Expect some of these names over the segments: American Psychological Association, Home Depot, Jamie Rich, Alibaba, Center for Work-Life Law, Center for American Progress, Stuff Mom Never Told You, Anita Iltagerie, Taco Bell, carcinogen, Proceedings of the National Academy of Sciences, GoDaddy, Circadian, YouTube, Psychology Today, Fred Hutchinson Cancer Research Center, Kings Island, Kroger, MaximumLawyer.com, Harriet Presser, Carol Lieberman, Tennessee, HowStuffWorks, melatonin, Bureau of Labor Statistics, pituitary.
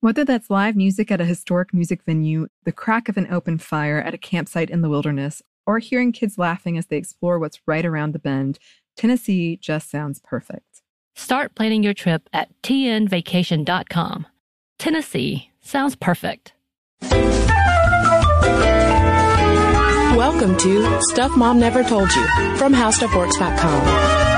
Whether that's live music at a historic music venue, the crack of an open fire at a campsite in the wilderness, or hearing kids laughing as they explore what's right around the bend, Tennessee just sounds perfect. Start planning your trip at tnvacation.com. Tennessee sounds perfect. Welcome to Stuff Mom Never Told You from HowStuffWorks.com.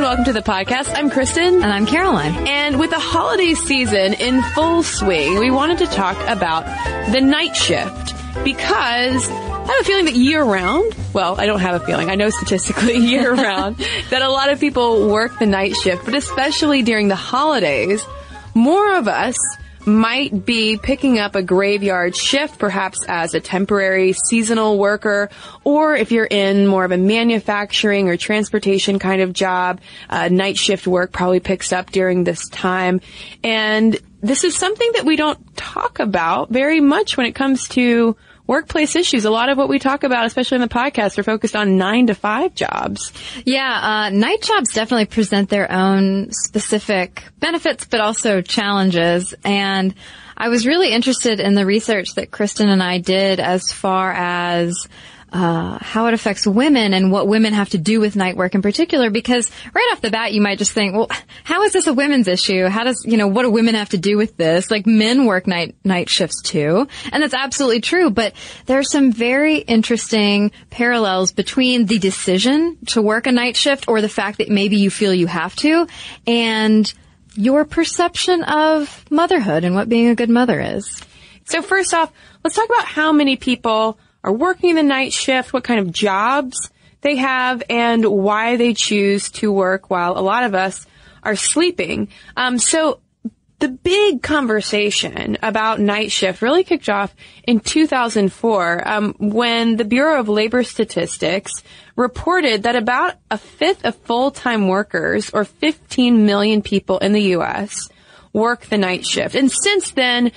Welcome to the podcast. I'm Kristen. And I'm Caroline. And with the holiday season in full swing, we wanted to talk about the night shift because I have a feeling that year-round, well, I don't have a feeling. I know statistically year-round that a lot of people work the night shift, but especially during the holidays, more of us might be picking up a graveyard shift, perhaps as a temporary seasonal worker, or if you're in more of a manufacturing or transportation kind of job, night shift work probably picks up during this time. And this is something that we don't talk about very much when it comes to workplace issues. A lot of what we talk about, especially in the podcast, are focused on 9-to-5 jobs. Yeah, night jobs definitely present their own specific benefits, but also challenges. And I was really interested in the research that Kristen and I did as far as how it affects women and what women have to do with night work in particular, because right off the bat, you might just think, well, how is this a women's issue? How does, what do women have to do with this? Like, men work night shifts too. And that's absolutely true. But there are some very interesting parallels between the decision to work a night shift, or the fact that maybe you feel you have to, and your perception of motherhood and what being a good mother is. So first off, let's talk about how many people are working the night shift, what kind of jobs they have, and why they choose to work while a lot of us are sleeping. So the big conversation about night shift really kicked off in 2004 when the Bureau of Labor Statistics reported that about a fifth of full-time workers, or 15 million people in the U.S., work the night shift. And since then,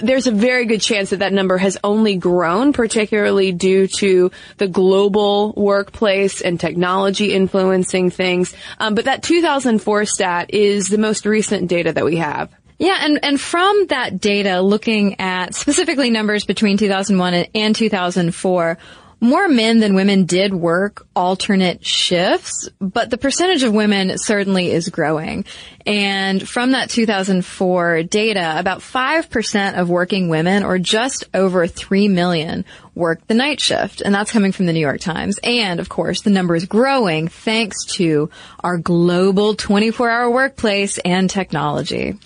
there's a very good chance that that number has only grown, particularly due to the global workplace and technology influencing things. But that 2004 stat is the most recent data that we have. Yeah, and from that data, looking at specifically numbers between 2001 and 2004, more men than women did work alternate shifts, but the percentage of women certainly is growing. And from that 2004 data, about 5% of working women, or just over 3 million, worked the night shift. And that's coming from the New York Times. And, of course, the number is growing thanks to our global 24-hour workplace and technology.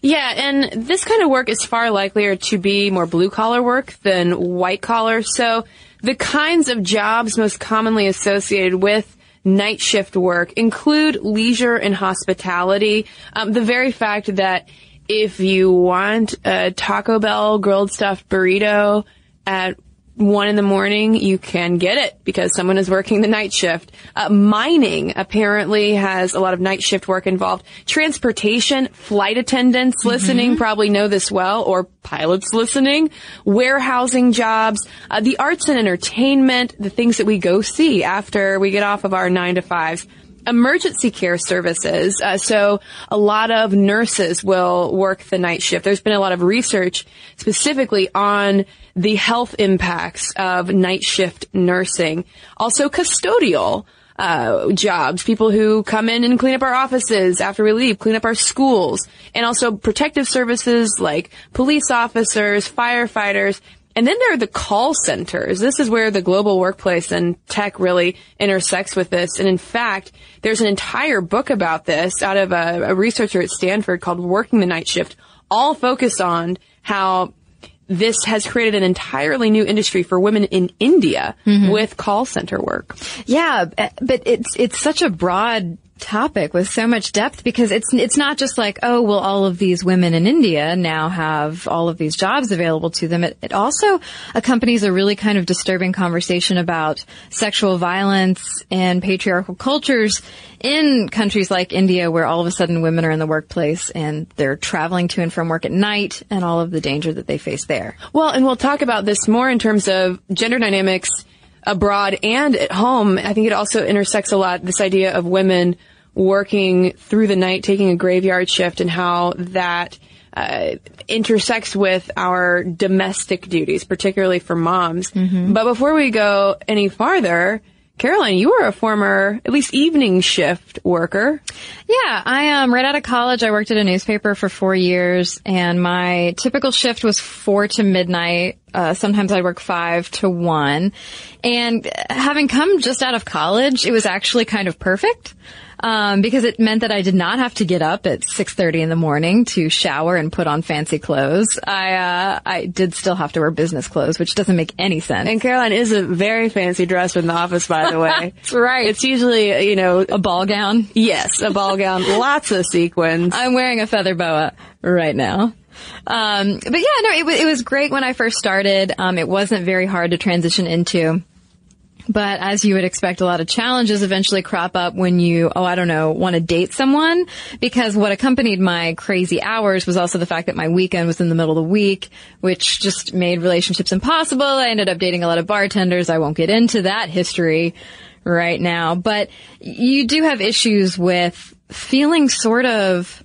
Yeah, and this kind of work is far likelier to be more blue-collar work than white-collar, so the kinds of jobs most commonly associated with night shift work include leisure and hospitality. The very fact that if you want a Taco Bell grilled stuffed burrito at 1 a.m, you can get it because someone is working the night shift. Mining apparently has a lot of night shift work involved. Transportation, flight attendants listening probably know this well, or pilots listening. Warehousing jobs, the arts and entertainment, the things that we go see after we get off of our 9-to-5s. emergency care services. So a lot of nurses will work the night shift. There's been a lot of research specifically on the health impacts of night shift nursing. Also custodial jobs, people who come in and clean up our offices after we leave, clean up our schools, and also protective services like police officers, firefighters. And then there are the call centers. This is where the global workplace and tech really intersects with this. And in fact, there's an entire book about this out of a researcher at Stanford called Working the Night Shift, all focused on how this has created an entirely new industry for women in India with call center work. Yeah, but it's such a broad topic with so much depth, because it's not just like, oh, well, all of these women in India now have all of these jobs available to them. It also accompanies a really kind of disturbing conversation about sexual violence and patriarchal cultures in countries like India, where all of a sudden women are in the workplace and they're traveling to and from work at night and all of the danger that they face there. Well, and we'll talk about this more in terms of gender dynamics abroad and at home. I think it also intersects a lot, this idea of women working through the night, taking a graveyard shift, and how that intersects with our domestic duties, particularly for moms. But before we go any farther, Caroline, you were a former, at least evening shift worker. Yeah, I am. Right out of college, I worked at a newspaper for 4 years, and my typical shift was 4 to midnight. Sometimes I'd work 5 to 1. And having come just out of college, it was actually kind of perfect. Because it meant that I did not have to get up at 6:30 in the morning to shower and put on fancy clothes. I did still have to wear business clothes, which doesn't make any sense. And Caroline is a very fancy dresser in the office, by the way. That's right. It's usually, you know, a ball gown. Yes, a ball gown. Lots of sequins. I'm wearing a feather boa right now. But yeah, no, it was great when I first started. It wasn't very hard to transition into. But as you would expect, a lot of challenges eventually crop up when you, want to date someone, because what accompanied my crazy hours was also the fact that my weekend was in the middle of the week, which just made relationships impossible. I ended up dating a lot of bartenders. I won't get into that history right now. But you do have issues with feeling sort of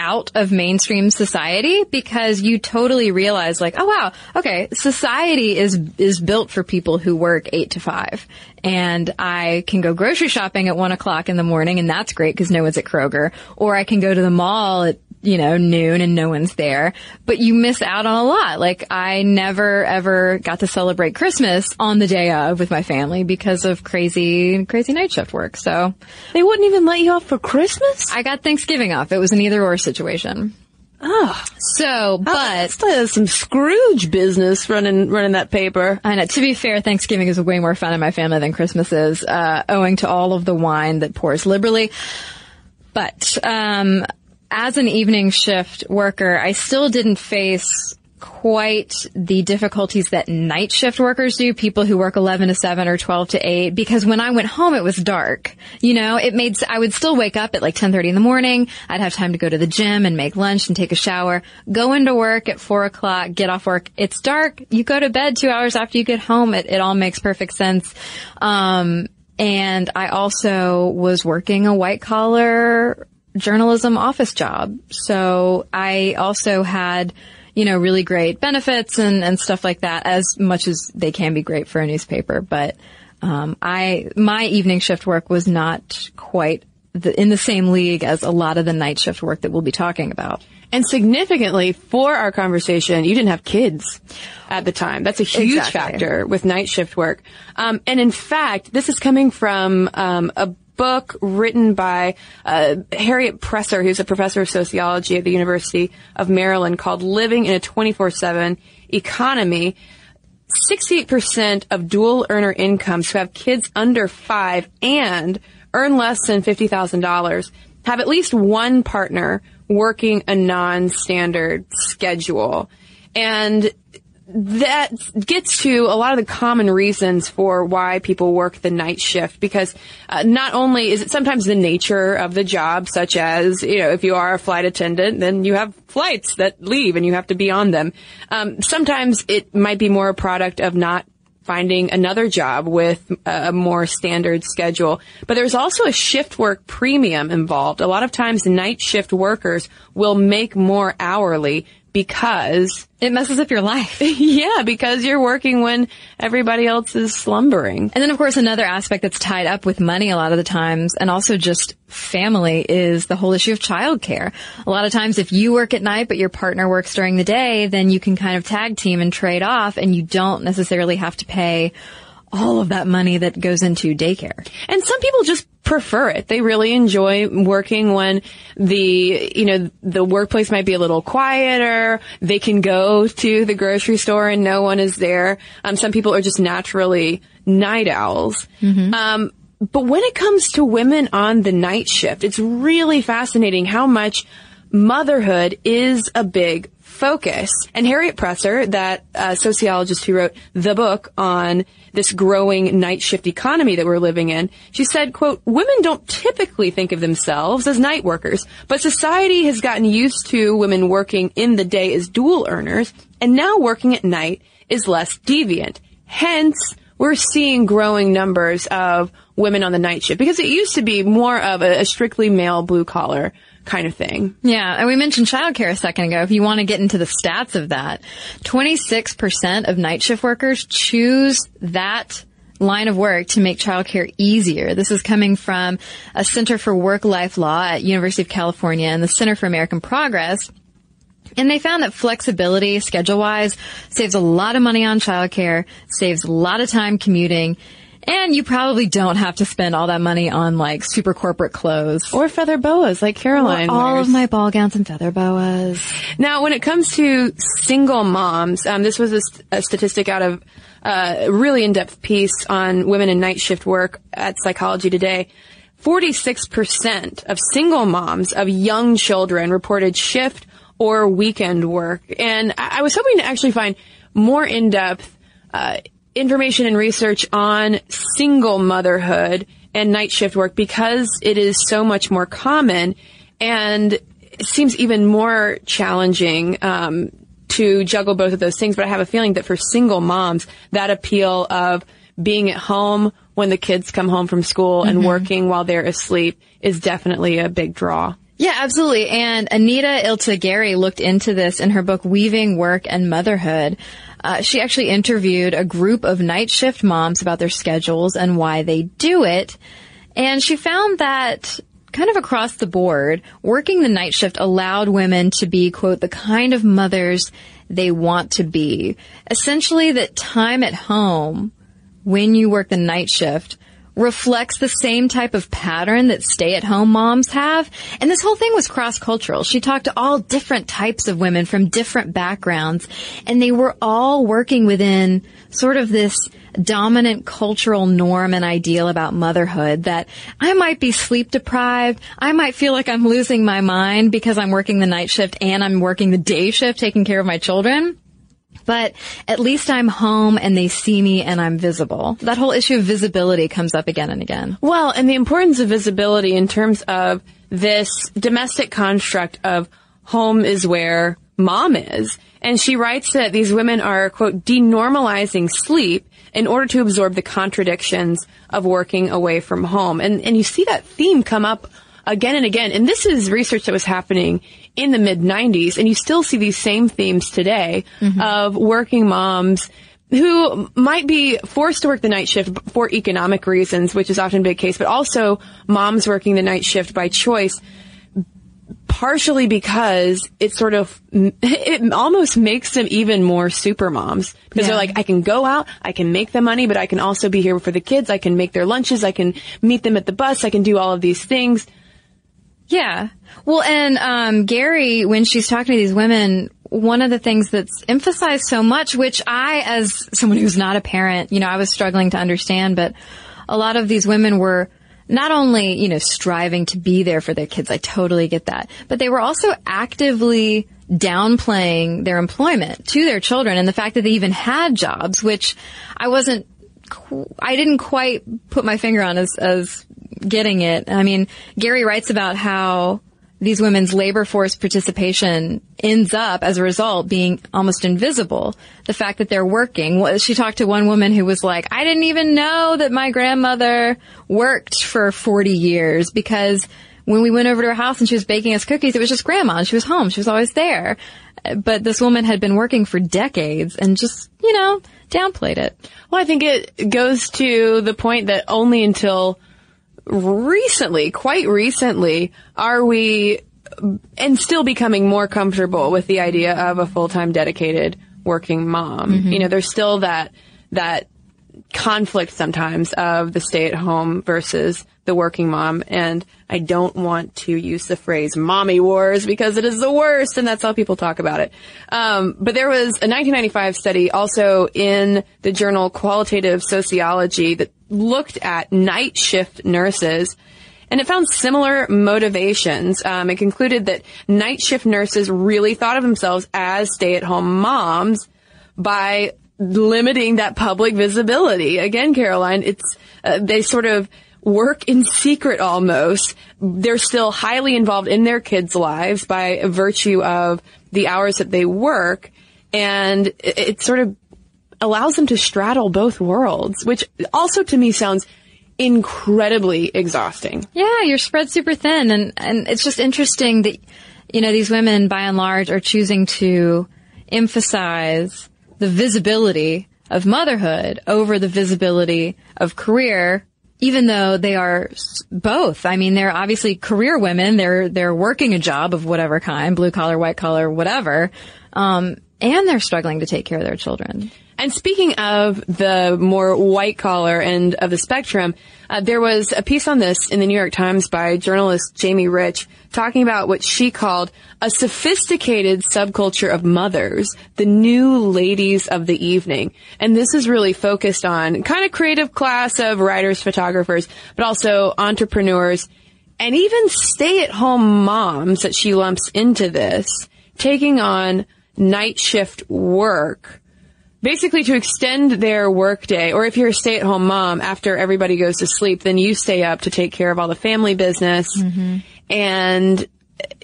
out of mainstream society, because you totally realize, like, oh wow, okay, society is built for people who work 8 to 5, and I can go grocery shopping at 1 o'clock in the morning, and that's great because no one's at Kroger, or I can go to the mall at noon and no one's there. But you miss out on a lot. Like, I never ever got to celebrate Christmas on the day of with my family because of crazy night shift work. So they wouldn't even let you off for Christmas? I got Thanksgiving off. It was an either or situation. Oh. So, but that's some Scrooge business running that paper. I know. To be fair, Thanksgiving is way more fun in my family than Christmas is, owing to all of the wine that pours liberally. But as an evening shift worker, I still didn't face quite the difficulties that night shift workers do, people who work 11 to 7 or 12 to 8, because when I went home, it was dark. I would still wake up at like 10:30 in the morning. I'd have time to go to the gym and make lunch and take a shower, go into work at 4 o'clock, get off work. It's dark. You go to bed 2 hours after you get home. It all makes perfect sense. And I also was working a white-collar journalism office job. So I also had, really great benefits and stuff like that, as much as they can be great for a newspaper. But my evening shift work was not quite in the same league as a lot of the night shift work that we'll be talking about. And significantly for our conversation, you didn't have kids at the time. That's a huge factor with night shift work. And in fact, this is coming from a book written by Harriet Presser, who's a professor of sociology at the University of Maryland, called Living in a 24/7 Economy. 68% of dual earner incomes who have kids under 5 and earn less than $50,000 have at least one partner working a non-standard schedule. And that gets to a lot of the common reasons for why people work the night shift, because not only is it sometimes the nature of the job, such as, if you are a flight attendant, then you have flights that leave and you have to be on them. Sometimes it might be more a product of not finding another job with a more standard schedule. But there's also a shift work premium involved. A lot of times night shift workers will make more hourly because it messes up your life. Yeah, because you're working when everybody else is slumbering. And then, of course, another aspect that's tied up with money a lot of the times, and also just family, is the whole issue of childcare. A lot of times if you work at night but your partner works during the day, then you can kind of tag team and trade off, and you don't necessarily have to pay all of that money that goes into daycare. And some people just prefer it. They really enjoy working when the workplace might be a little quieter. They can go to the grocery store and no one is there. Some people are just naturally night owls. Mm-hmm. But when it comes to women on the night shift, it's really fascinating how much motherhood is a big focus. And Harriet Presser, that sociologist who wrote the book on this growing night shift economy that we're living in, she said, quote, "Women don't typically think of themselves as night workers, but society has gotten used to women working in the day as dual earners, and now working at night is less deviant. Hence, we're seeing growing numbers of women on the night shift," because it used to be more of a strictly male blue-collar kind of thing. Yeah, and we mentioned childcare a second ago. If you want to get into the stats of that, 26% of night shift workers choose that line of work to make childcare easier. This is coming from a Center for Work-Life Law at University of California and the Center for American Progress. And they found that flexibility schedule-wise saves a lot of money on childcare, saves a lot of time commuting, and you probably don't have to spend all that money on, like, super corporate clothes. Or feather boas, like Caroline. All of my ball gowns and feather boas. Now, when it comes to single moms, this was a statistic out of a really in-depth piece on women in night shift work at Psychology Today. 46% of single moms of young children reported shift or weekend work. And I was hoping to actually find more in-depth information and research on single motherhood and night shift work, because it is so much more common and it seems even more challenging to juggle both of those things. But I have a feeling that for single moms, that appeal of being at home when the kids come home from school and working while they're asleep is definitely a big draw. Yeah, absolutely. And Anita Iltagerie looked into this in her book, Weaving Work and Motherhood. She actually interviewed a group of night shift moms about their schedules and why they do it. And she found that kind of across the board, working the night shift allowed women to be, quote, the kind of mothers they want to be. Essentially, that time at home when you work the night shift reflects the same type of pattern that stay-at-home moms have. And this whole thing was cross-cultural. She talked to all different types of women from different backgrounds, and they were all working within sort of this dominant cultural norm and ideal about motherhood, that I might be sleep-deprived, I might feel like I'm losing my mind because I'm working the night shift and I'm working the day shift taking care of my children. But at least I'm home and they see me and I'm visible. That whole issue of visibility comes up again and again. Well, and the importance of visibility in terms of this domestic construct of home is where mom is. And she writes that these women are, quote, denormalizing sleep in order to absorb the contradictions of working away from home. And you see that theme come up again and again. And this is research that was happening in the mid-90s, and you still see these same themes today of working moms who might be forced to work the night shift for economic reasons, which is often a big case, but also moms working the night shift by choice, partially because it sort of, it almost makes them even more super moms, because they're like, I can go out, I can make the money, but I can also be here for the kids, I can make their lunches, I can meet them at the bus, I can do all of these things. Yeah. Well, and Gary, when she's talking to these women, one of the things that's emphasized so much, which I, as someone who's not a parent, I was struggling to understand, but a lot of these women were not only, striving to be there for their kids, I totally get that, but they were also actively downplaying their employment to their children and the fact that they even had jobs, which I didn't quite put my finger on as getting it. I mean, Gary writes about how these women's labor force participation ends up, as a result, being almost invisible. The fact that they're working. She talked to one woman who was like, I didn't even know that my grandmother worked for 40 years because when we went over to her house and she was baking us cookies, it was just grandma. She was home. She was always there. But this woman had been working for decades and just, downplayed it. Well, I think it goes to the point that only until quite recently, are we and still becoming more comfortable with the idea of a full-time dedicated working mom. Mm-hmm. There's still that conflict sometimes of the stay-at-home versus the working mom. And I don't want to use the phrase mommy wars because it is the worst, and that's how people talk about it. But there was a 1995 study also in the journal Qualitative Sociology that looked at night shift nurses, and it found similar motivations. It concluded that night shift nurses really thought of themselves as stay-at-home moms by limiting that public visibility. Again, Caroline, it's they sort of work in secret almost. They're still highly involved in their kids' lives by virtue of the hours that they work, and it sort of allows them to straddle both worlds, which also to me sounds incredibly exhausting. Yeah, you're spread super thin, and it's just interesting that these women by and large are choosing to emphasize the visibility of motherhood over the visibility of career, even though they are both. I mean, they're obviously career women. They're working a job of whatever kind, blue collar, white collar, whatever. And they're struggling to take care of their children. And speaking of the more white collar end of the spectrum, there was a piece on this in the New York Times by journalist Jamie Rich talking about what she called a sophisticated subculture of mothers, the new ladies of the evening. And this is really focused on kind of creative class of writers, photographers, but also entrepreneurs and even stay-at-home moms that she lumps into this, taking on night shift work, basically to extend their workday. Or if you're a stay-at-home mom, after everybody goes to sleep, then you stay up to take care of all the family business. Mm-hmm.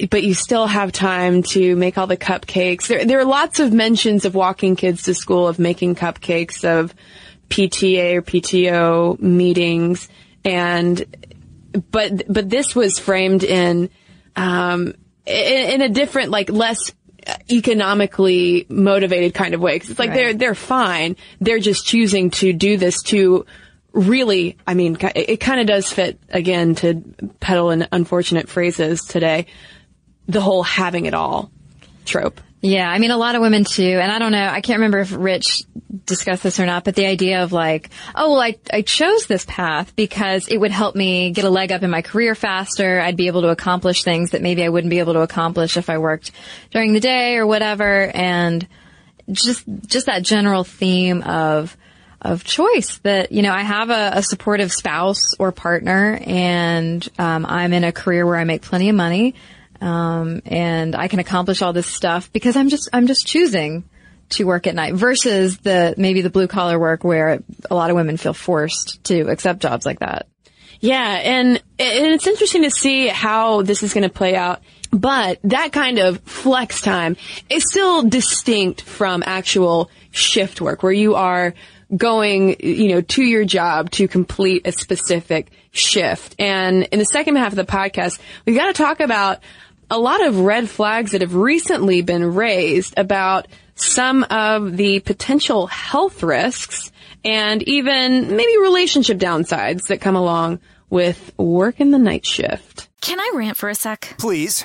But you still have time to make all the cupcakes. There are lots of mentions of walking kids to school, of making cupcakes, of PTA or PTO meetings. But this was framed in a different, less economically motivated kind of way. 'Cause it's like, right, they're fine. They're just choosing to do this to really, it kind of does fit, again, to peddle in unfortunate phrases today, the whole having it all trope. Yeah. A lot of women too. And I don't know, I can't remember if Rich discussed this or not, but the idea of I chose this path because it would help me get a leg up in my career faster. I'd be able to accomplish things that maybe I wouldn't be able to accomplish if I worked during the day or whatever. And just that general theme of choice that, I have a supportive spouse or partner, and I'm in a career where I make plenty of money. And I can accomplish all this stuff because I'm just choosing to work at night versus maybe the blue collar work where a lot of women feel forced to accept jobs like that. Yeah. And it's interesting to see how this is going to play out. But that kind of flex time is still distinct from actual shift work where you are going, to your job to complete a specific shift. And in the second half of the podcast, we've got to talk about a lot of red flags that have recently been raised about some of the potential health risks and even maybe relationship downsides that come along with working the night shift. Can I rant for a sec? Please.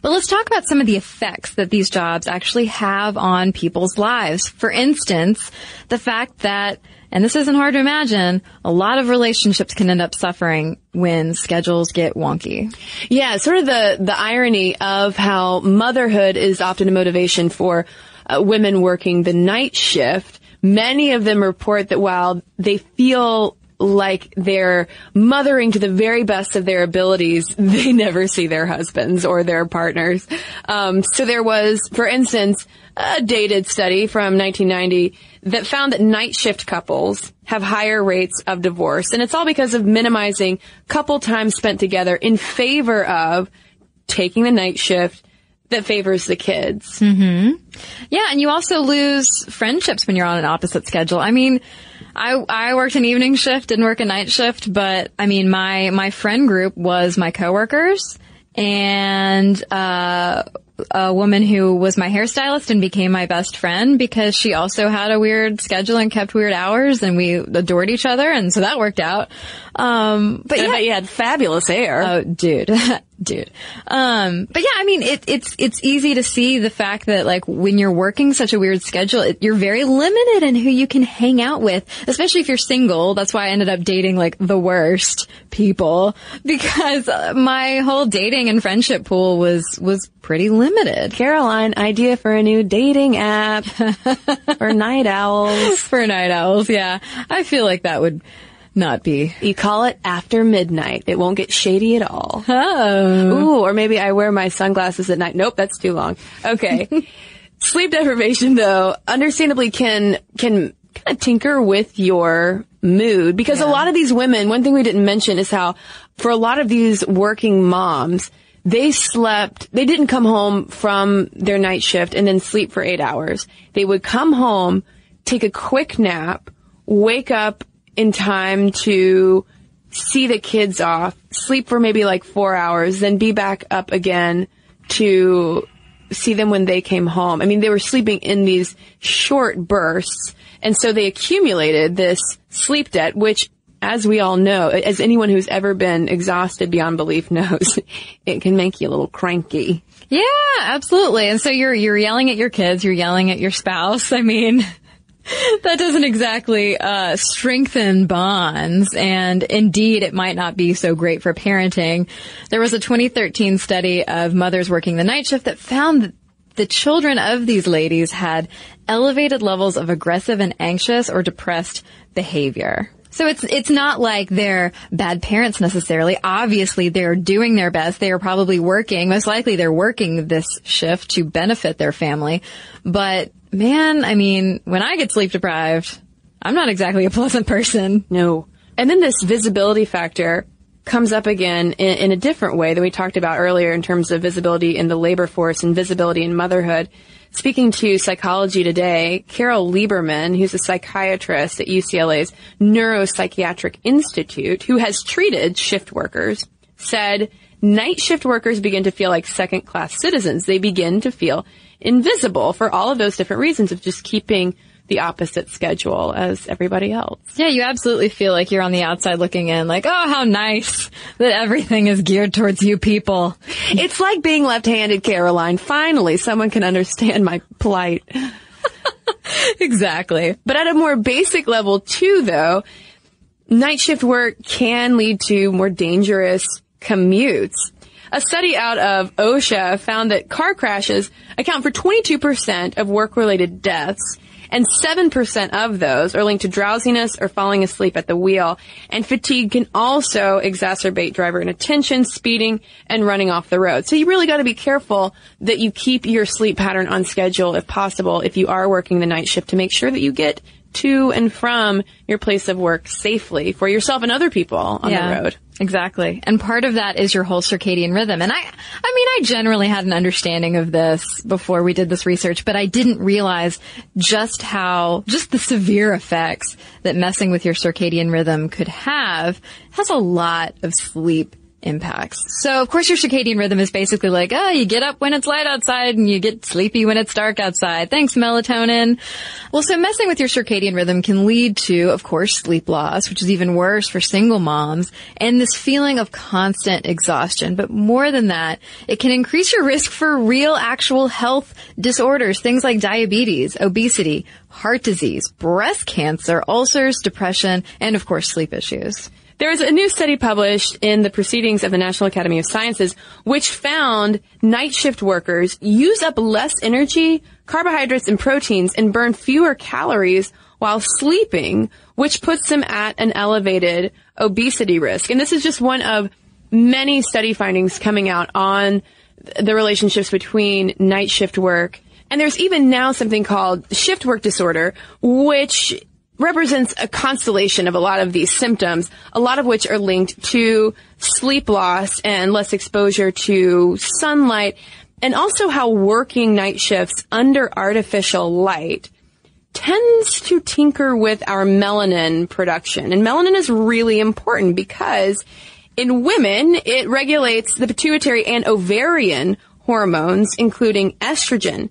But let's talk about some of the effects that these jobs actually have on people's lives. For instance, the fact that, and this isn't hard to imagine, a lot of relationships can end up suffering when schedules get wonky. Yeah, sort of the irony of how motherhood is often a motivation for women working the night shift. Many of them report that while they feel like they're mothering to the very best of their abilities, they never see their husbands or their partners. So there was, for instance, a dated study from 1990 that found that night shift couples have higher rates of divorce. And it's all because of minimizing couple time spent together in favor of taking the night shift that favors the kids. Mm-hmm. Yeah, and you also lose friendships when you're on an opposite schedule. I mean, I worked an evening shift, didn't work a night shift, but I mean, my friend group was my coworkers and a woman who was my hairstylist and became my best friend because she also had a weird schedule and kept weird hours, and we adored each other, and so that worked out. But yeah, you had fabulous hair. Oh, dude. But yeah, I mean, it's easy to see the fact that, like, when you're working such a weird schedule, you're very limited in who you can hang out with, especially if you're single. That's why I ended up dating, like, the worst people, because my whole dating and friendship pool was pretty limited. Caroline, idea for a new dating app for night owls. For night owls, yeah. I feel like that would not be. You call it after midnight. It won't get shady at all. Oh. Ooh, or maybe I wear my sunglasses at night. Nope, that's too long. Okay. Sleep deprivation, though, understandably can kind of tinker with your mood, because a lot of these women, one thing we didn't mention is how for a lot of these working moms, they didn't come home from their night shift and then sleep for 8 hours. They would come home, take a quick nap, wake up in time to see the kids off, sleep for maybe like 4 hours, then be back up again to see them when they came home. I mean, they were sleeping in these short bursts, and so they accumulated this sleep debt, which, as we all know, as anyone who's ever been exhausted beyond belief knows, it can make you a little cranky. Yeah, absolutely. And so you're yelling at your kids, you're yelling at your spouse. I mean, that doesn't exactly strengthen bonds, and indeed, it might not be so great for parenting. There was a 2013 study of mothers working the night shift that found that the children of these ladies had elevated levels of aggressive and anxious or depressed behavior. So it's not like they're bad parents necessarily. Obviously, they're doing their best. They are probably working. Most likely, they're working this shift to benefit their family. But man, I mean, when I get sleep deprived, I'm not exactly a pleasant person. No. And then this visibility factor comes up again in a different way that we talked about earlier in terms of visibility in the labor force and visibility in motherhood. Speaking to Psychology Today, Carol Lieberman, who's a psychiatrist at UCLA's Neuropsychiatric Institute, who has treated shift workers, said night shift workers begin to feel like second-class citizens. They begin to feel invisible for all of those different reasons of just keeping the opposite schedule as everybody else. Yeah, you absolutely feel like you're on the outside looking in, like, oh, how nice that everything is geared towards you people. It's like being left-handed, Caroline. Finally, someone can understand my plight. Exactly. But at a more basic level, too, though, night shift work can lead to more dangerous commutes. A study out of OSHA found that car crashes account for 22% of work-related deaths, and 7% of those are linked to drowsiness or falling asleep at the wheel. And fatigue can also exacerbate driver inattention, speeding, and running off the road. So you really got to be careful that you keep your sleep pattern on schedule if possible, if you are working the night shift, to make sure that you get to and from your place of work safely for yourself and other people on the road. Exactly. And part of that is your whole circadian rhythm. And I mean, I generally had an understanding of this before we did this research, but I didn't realize just the severe effects that messing with your circadian rhythm could have. It has a lot of sleep impacts. So, of course, your circadian rhythm is basically like, oh, you get up when it's light outside and you get sleepy when it's dark outside. Thanks, melatonin. Well, so messing with your circadian rhythm can lead to, of course, sleep loss, which is even worse for single moms, and this feeling of constant exhaustion. But more than that, it can increase your risk for real, actual health disorders, things like diabetes, obesity, heart disease, breast cancer, ulcers, depression, and, of course, sleep issues. There is a new study published in the Proceedings of the National Academy of Sciences, which found night shift workers use up less energy, carbohydrates, and proteins, and burn fewer calories while sleeping, which puts them at an elevated obesity risk. And this is just one of many study findings coming out on the relationships between night shift work. And there's even now something called shift work disorder, which represents a constellation of a lot of these symptoms, a lot of which are linked to sleep loss and less exposure to sunlight, and also how working night shifts under artificial light tends to tinker with our melanin production. And melanin is really important because in women, it regulates the pituitary and ovarian hormones, including estrogen.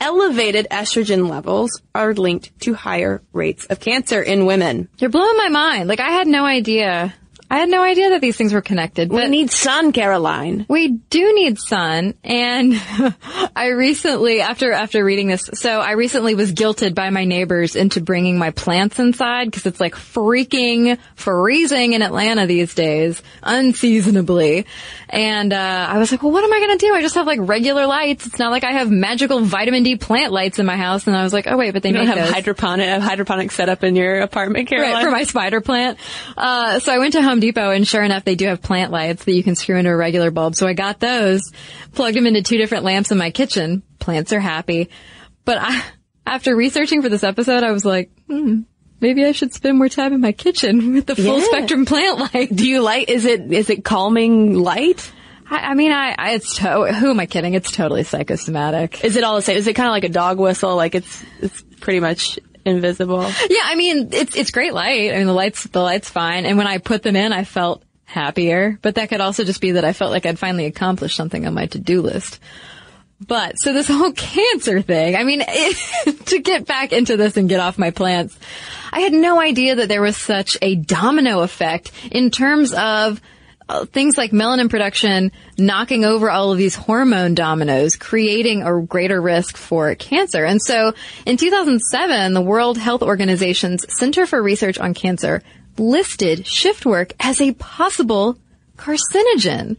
Elevated estrogen levels are linked to higher rates of cancer in women. You're blowing my mind. Like, I had no idea that these things were connected. We need sun, Caroline. We do need sun. And I recently, after reading this, so I recently was guilted by my neighbors into bringing my plants inside because it's like freaking freezing in Atlanta these days, unseasonably. And I was like, well, what am I going to do? I just have like regular lights. It's not like I have magical vitamin D plant lights in my house. And I was like, oh wait, but they don't have hydroponic set up in your apartment, Caroline. Right, for my spider plant. So I went to Home Depot, and sure enough, they do have plant lights that you can screw into a regular bulb. So I got those, plugged them into 2 different lamps in my kitchen. Plants are happy. But after researching for this episode, I was like, maybe I should spend more time in my kitchen with the full spectrum plant light. Do you like, is it calming light? I mean, who am I kidding? It's totally psychosomatic. Is it all the same? Is it kind of like a dog whistle? Like it's pretty much invisible. Yeah, I mean, it's great light. I mean, the light's fine. And when I put them in, I felt happier. But that could also just be that I felt like I'd finally accomplished something on my to-do list. But so this whole cancer thing, I mean, to get back into this and get off my plants, I had no idea that there was such a domino effect in terms of things like melanin production knocking over all of these hormone dominoes, creating a greater risk for cancer. And so in 2007, the World Health Organization's Center for Research on Cancer listed shift work as a possible carcinogen.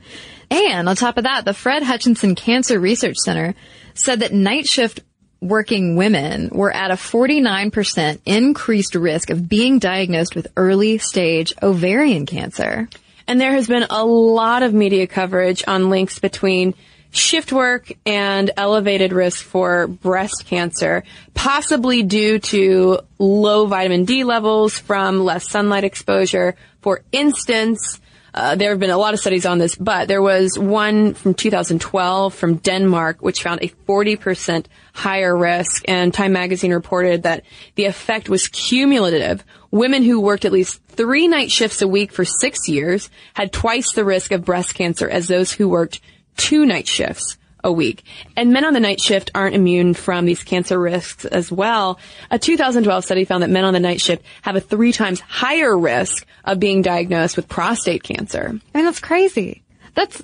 And on top of that, the Fred Hutchinson Cancer Research Center said that night shift working women were at a 49% increased risk of being diagnosed with early stage ovarian cancer. And there has been a lot of media coverage on links between shift work and elevated risk for breast cancer, possibly due to low vitamin D levels from less sunlight exposure. For instance, there have been a lot of studies on this, but there was one from 2012 from Denmark, which found a 40% higher risk. And Time magazine reported that the effect was cumulative. Women who worked at least 3 night shifts a week for 6 years had twice the risk of breast cancer as those who worked 2 night shifts a week. And men on the night shift aren't immune from these cancer risks as well. A 2012 study found that men on the night shift have a 3 times higher risk of being diagnosed with prostate cancer. I mean, that's crazy.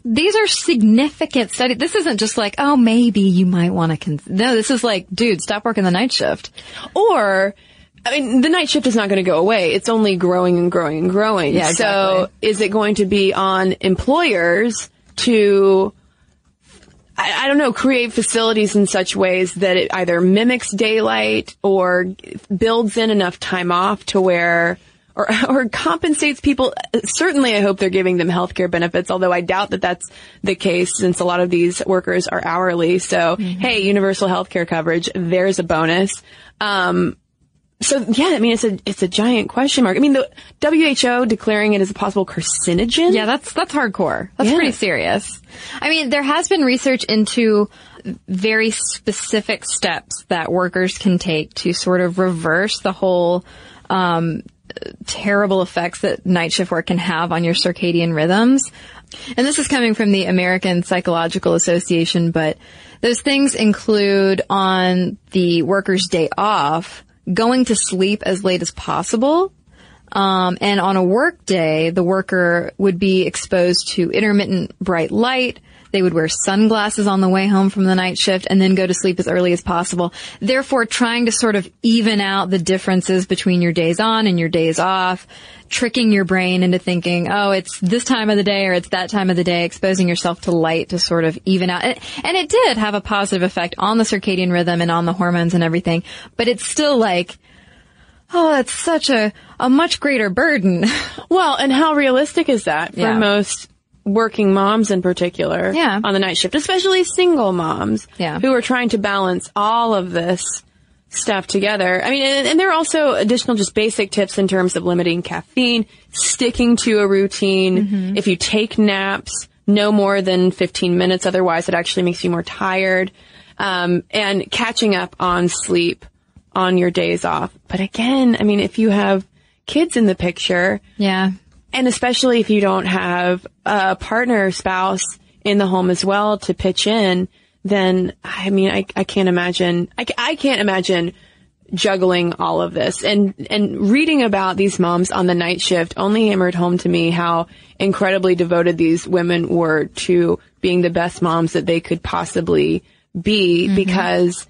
These are significant studies. This isn't just like, oh, maybe you might want to No, this is like, dude, stop working the night shift. Or, I mean, the night shift is not going to go away. It's only growing and growing and growing. Yeah, exactly. So is it going to be on employers to, I don't know, create facilities in such ways that it either mimics daylight or builds in enough time off to where, or compensates people? Certainly I hope they're giving them healthcare benefits, although I doubt that that's the case since a lot of these workers are hourly. So, hey, universal healthcare coverage, there's a bonus. So, yeah, I mean, it's a giant question mark. I mean, the WHO declaring it as a possible carcinogen? Yeah, that's hardcore. That's pretty serious. I mean, there has been research into very specific steps that workers can take to sort of reverse the whole, terrible effects that night shift work can have on your circadian rhythms. And this is coming from the American Psychological Association, but those things include on the worker's day off, going to sleep as late as possible. And on a work day, the worker would be exposed to intermittent bright light. They would wear sunglasses on the way home from the night shift and then go to sleep as early as possible. Therefore, trying to sort of even out the differences between your days on and your days off, tricking your brain into thinking, oh, it's this time of the day or it's that time of the day, exposing yourself to light to sort of even out. And it did have a positive effect on the circadian rhythm and on the hormones and everything, but it's still like, oh, that's such a much greater burden. Well, and how realistic is that for most working moms in particular on the night shift, especially single moms who are trying to balance all of this stuff together? I mean, and there are also additional just basic tips in terms of limiting caffeine, sticking to a routine. If you take naps, no more than 15 minutes. Otherwise, it actually makes you more tired. And catching up on sleep on your days off. But again, I mean, if you have kids in the picture. Yeah. And especially if you don't have a partner or spouse in the home as well to pitch in, then, I mean, I can't imagine juggling all of this. And reading about these moms on the night shift only hammered home to me how incredibly devoted these women were to being the best moms that they could possibly be, because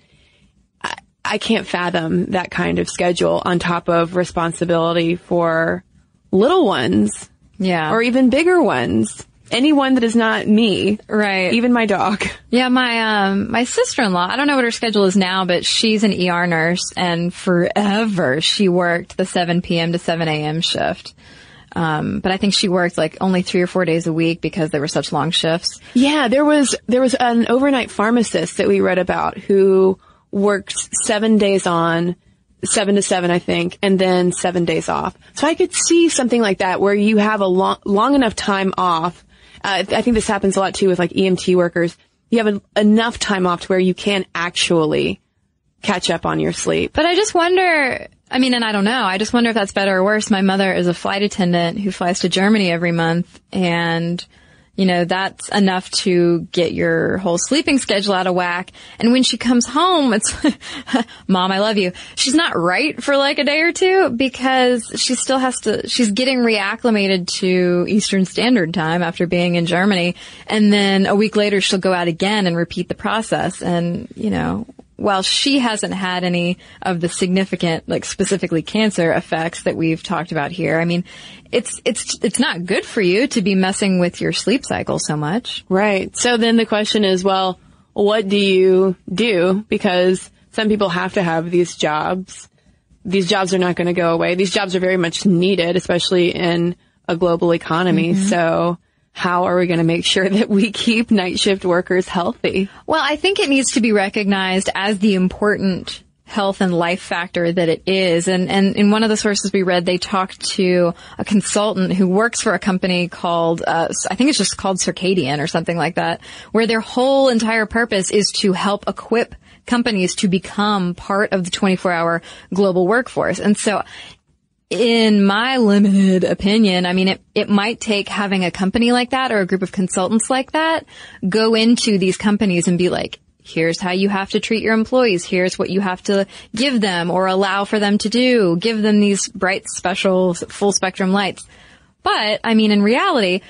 I can't fathom that kind of schedule on top of responsibility for little ones, or even bigger ones. Anyone that is not me, right? Even my dog. Yeah, my sister-in-law. I don't know what her schedule is now, but she's an ER nurse, and forever she worked the 7 p.m. to 7 a.m. shift. But I think she worked like only 3 or 4 days a week because there were such long shifts. Yeah, there was an overnight pharmacist that we read about who worked 7 days on, 7 to 7, I think, and then 7 days off. So I could see something like that where you have a long enough time off. I think this happens a lot too with like EMT workers. You have enough time off to where you can actually catch up on your sleep. But I just wonder, I mean, and I don't know, I just wonder if that's better or worse. My mother is a flight attendant who flies to Germany every month, and you know, that's enough to get your whole sleeping schedule out of whack. And when she comes home, it's, Mom, I love you. She's not right for like a day or two because she still she's getting reacclimated to Eastern Standard Time after being in Germany. And then a week later, she'll go out again and repeat the process. And, you know, while she hasn't had any of the significant, like specifically cancer effects that we've talked about here, I mean, it's not good for you to be messing with your sleep cycle so much. Right. So then the question is, well, what do you do? Because some people have to have these jobs. These jobs are not going to go away. These jobs are very much needed, especially in a global economy. So how are we going to make sure that we keep night shift workers healthy? Well, I think it needs to be recognized as the important health and life factor that it is. And in one of the sources we read, they talked to a consultant who works for a company called, I think it's just called Circadian or something like that, where their whole entire purpose is to help equip companies to become part of the 24-hour global workforce. And so In my limited opinion, I mean, it might take having a company like that or a group of consultants like that go into these companies and be like, here's how you have to treat your employees. Here's what you have to give them or allow for them to do. Give them these bright, special, full spectrum lights. But, I mean, in reality,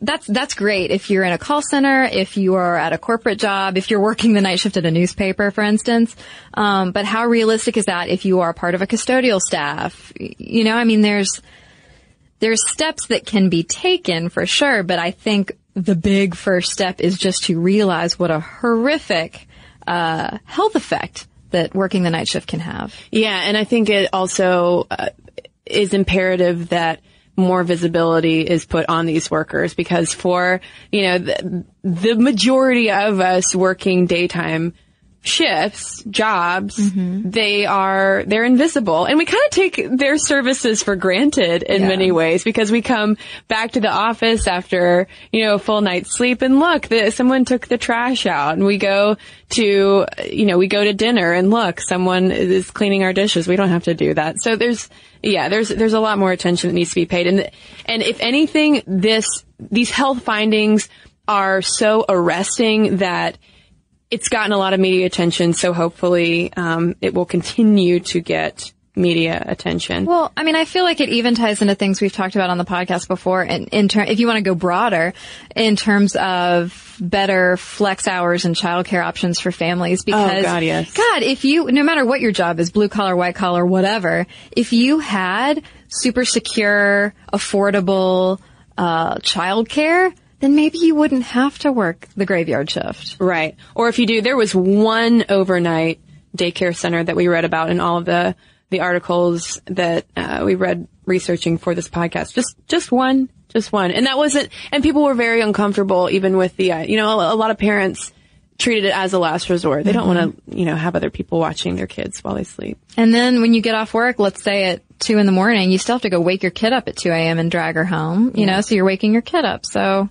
that's great if you're in a call center, if you are at a corporate job, if you're working the night shift at a newspaper, for instance. But how realistic is that if you are part of a custodial staff? You know, I mean, there's steps that can be taken for sure, but I think the big first step is just to realize what a horrific health effect that working the night shift can have. Yeah, and I think it also is imperative that more visibility is put on these workers, because for, you know, the majority of us working daytime shifts, jobs, mm-hmm. they're invisible. And we kind of take their services for granted in many ways, because we come back to the office after, you know, a full night's sleep and look, someone took the trash out, and we go to dinner and look, someone is cleaning our dishes. We don't have to do that. So there's a lot more attention that needs to be paid. And if anything, these health findings are so arresting that it's gotten a lot of media attention, so hopefully it will continue to get media attention. Well, I mean, I feel like it even ties into things we've talked about on the podcast before. And if you want to go broader, in terms of better flex hours and childcare options for families, because if you, no matter what your job is, blue collar, white collar, whatever, if you had super secure, affordable childcare, then maybe you wouldn't have to work the graveyard shift. Right. Or if you do, there was one overnight daycare center that we read about in all of the articles that we read researching for this podcast. Just one. And that wasn't, and people were very uncomfortable even with the, you know, a lot of parents treated it as a last resort. They don't want to, you know, have other people watching their kids while they sleep. And then when you get off work, let's say at 2 a.m, you still have to go wake your kid up at 2 a.m. and drag her home, you know, so you're waking your kid up. So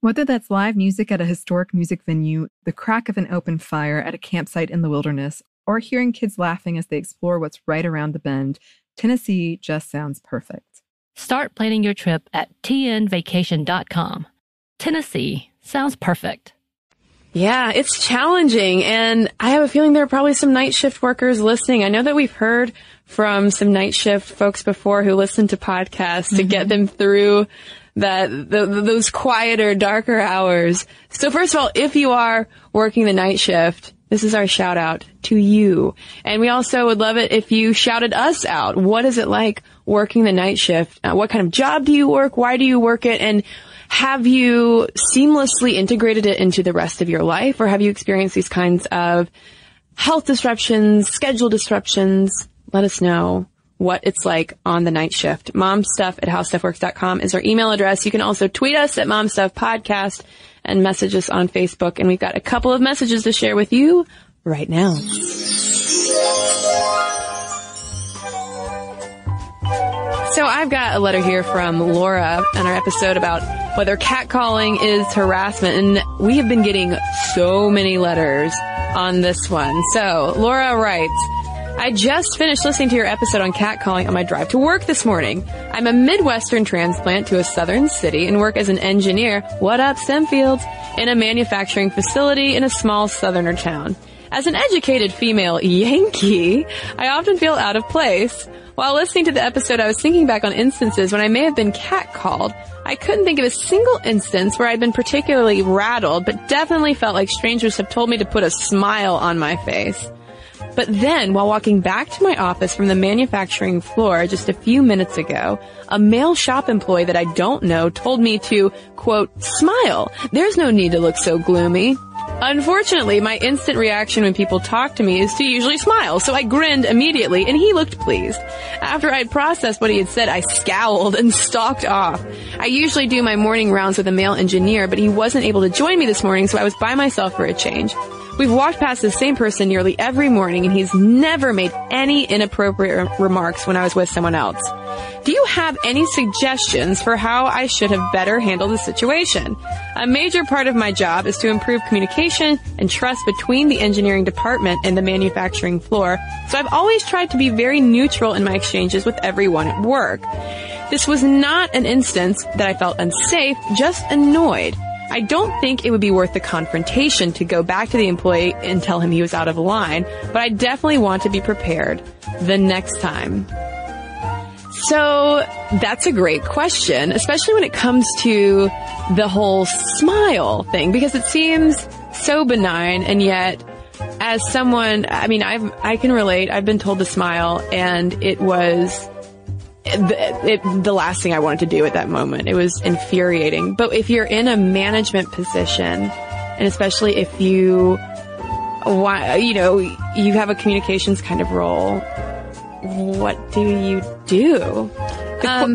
Whether that's live music at a historic music venue, the crack of an open fire at a campsite in the wilderness, or hearing kids laughing as they explore what's right around the bend, Tennessee just sounds perfect. Start planning your trip at tnvacation.com. Tennessee sounds perfect. Yeah, it's challenging. And I have a feeling there are probably some night shift workers listening. I know that we've heard from some night shift folks before who listen to podcasts to get them through those quieter, darker hours. So first of all, if you are working the night shift, this is our shout out to you. And we also would love it if you shouted us out. What is it like working the night shift? What kind of job do you work? Why do you work it? And have you seamlessly integrated it into the rest of your life? Or have you experienced these kinds of health disruptions, schedule disruptions? Let us know. what it's like on the night shift. MomStuff@HowStuffWorks.com is our email address. You can also tweet us at MomStuffPodcast and message us on Facebook. And we've got a couple of messages to share with you right now. So I've got a letter here from Laura on our episode about whether catcalling is harassment. And we have been getting so many letters on this one. So Laura writes, I just finished listening to your episode on catcalling on my drive to work this morning. I'm a Midwestern transplant to a southern city and work as an engineer, what up Stemfields, in a manufacturing facility in a small southerner town. As an educated female Yankee, I often feel out of place. While listening to the episode, I was thinking back on instances when I may have been catcalled. I couldn't think of a single instance where I'd been particularly rattled, but definitely felt like strangers have told me to put a smile on my face. But then, while walking back to my office from the manufacturing floor just a few minutes ago, a male shop employee that I don't know told me to, quote, smile. There's no need to look so gloomy. Unfortunately, my instant reaction when people talk to me is to usually smile, so I grinned immediately, and he looked pleased. After I'd processed what he had said, I scowled and stalked off. I usually do my morning rounds with a male engineer, but he wasn't able to join me this morning, so I was by myself for a change. We've walked past the same person nearly every morning, and he's never made any inappropriate remarks when I was with someone else. Do you have any suggestions for how I should have better handled the situation? A major part of my job is to improve communication and trust between the engineering department and the manufacturing floor, so I've always tried to be very neutral in my exchanges with everyone at work. This was not an instance that I felt unsafe, just annoyed. I don't think it would be worth the confrontation to go back to the employee and tell him he was out of line, but I definitely want to be prepared the next time. So that's a great question, especially when it comes to the whole smile thing, because it seems so benign. And yet as someone, I mean, I can relate. I've been told to smile, and it was the last thing I wanted to do at that moment. It was infuriating. But if you're in a management position, and especially if you have a communications kind of role, what do you do?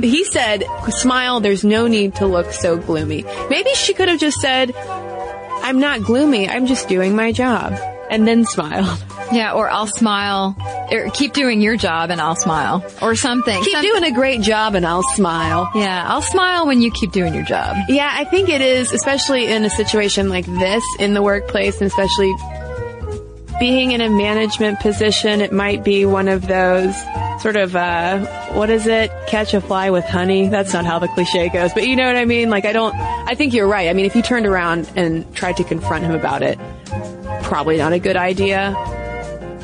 He said, smile, there's no need to look so gloomy. Maybe she could have just said, I'm not gloomy, I'm just doing my job, and then smiled. Yeah, or I'll smile, or keep doing your job and I'll smile, or something. Keep doing a great job and I'll smile. Yeah, I'll smile when you keep doing your job. Yeah, I think it is, especially in a situation like this in the workplace, and especially being in a management position, it might be one of those sort of, what is it? Catch a fly with honey. That's not how the cliche goes, but you know what I mean? Like, I think you're right. I mean, if you turned around and tried to confront him about it, probably not a good idea.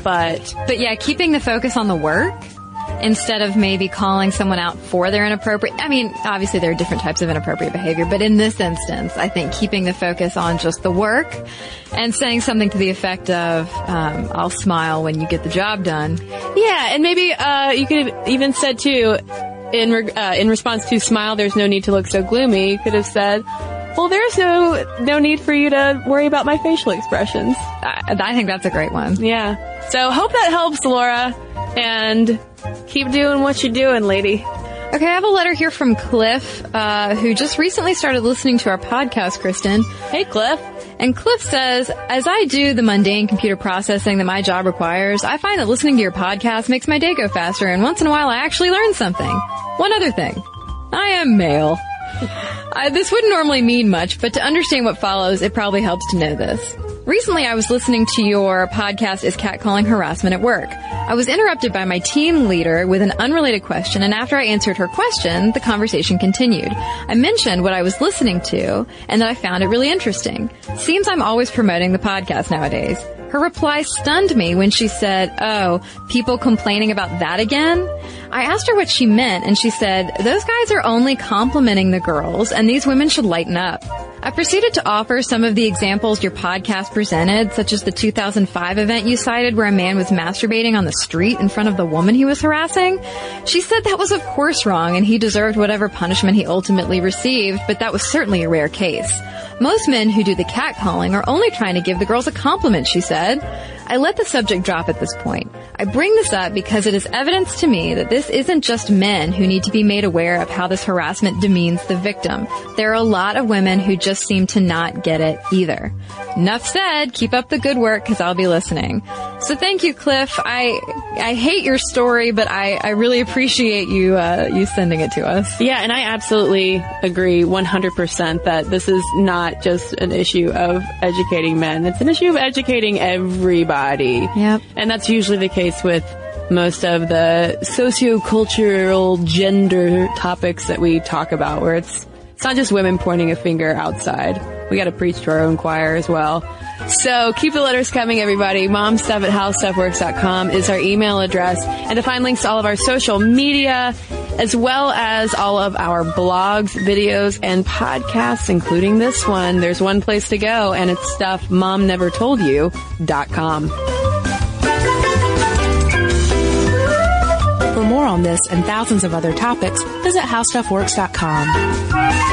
But yeah, keeping the focus on the work instead of maybe calling someone out for their inappropriate, I mean, obviously there are different types of inappropriate behavior, but in this instance, I think keeping the focus on just the work and saying something to the effect of, I'll smile when you get the job done. Yeah, and maybe, you could have even said too, in response to smile, there's no need to look so gloomy, you could have said, well, there's no need for you to worry about my facial expressions. I think that's a great one. Yeah. So hope that helps, Laura. And keep doing what you're doing, lady. Okay, I have a letter here from Cliff, who just recently started listening to our podcast, Kristen. Hey, Cliff. And Cliff says, as I do the mundane computer processing that my job requires, I find that listening to your podcast makes my day go faster, and once in a while I actually learn something. One other thing. I am male. This wouldn't normally mean much, but to understand what follows, it probably helps to know this. Recently, I was listening to your podcast, Is Catcalling Harassment at Work? I was interrupted by my team leader with an unrelated question, and after I answered her question, the conversation continued. I mentioned what I was listening to, and that I found it really interesting. Seems I'm always promoting the podcast nowadays. Her reply stunned me when she said, oh, people complaining about that again? I asked her what she meant, and she said, those guys are only complimenting the girls, and these women should lighten up. I proceeded to offer some of the examples your podcast presented, such as the 2005 event you cited where a man was masturbating on the street in front of the woman he was harassing. She said that was of course wrong and he deserved whatever punishment he ultimately received, but that was certainly a rare case. Most men who do the catcalling are only trying to give the girls a compliment, she said. I let the subject drop at this point. I bring this up because it is evidence to me that this isn't just men who need to be made aware of how this harassment demeans the victim. There are a lot of women who just seem to not get it either. Enough said. Keep up the good work, because I'll be listening. So thank you, Cliff. I hate your story, but I really appreciate you you sending it to us. Yeah, and I absolutely agree 100% that this is not just an issue of educating men. It's an issue of educating everybody. Yep. And that's usually the case with most of the sociocultural gender topics that we talk about, where it's not just women pointing a finger outside. We got to preach to our own choir as well. So keep the letters coming, everybody. Momstuff at HowStuffWorks.com is our email address. And to find links to all of our social media, as well as all of our blogs, videos, and podcasts, including this one, there's one place to go, and it's StuffMomNeverToldYou.com. For more on this and thousands of other topics, visit HowStuffWorks.com.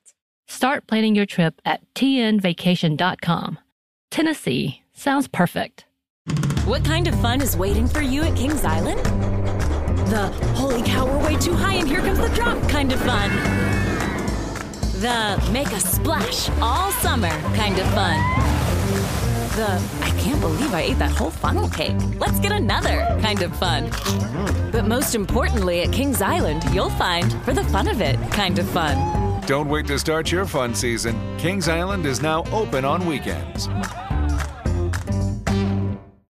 Start planning your trip at tnvacation.com. Tennessee sounds perfect. What kind of fun is waiting for you at Kings Island? The holy cow, we're way too high and here comes the drop kind of fun. The make a splash all summer kind of fun. The I can't believe I ate that whole funnel cake, let's get another kind of fun. But most importantly, at Kings Island, you'll find for the fun of it kind of fun. Don't wait to start your fun season. Kings Island is now open on weekends.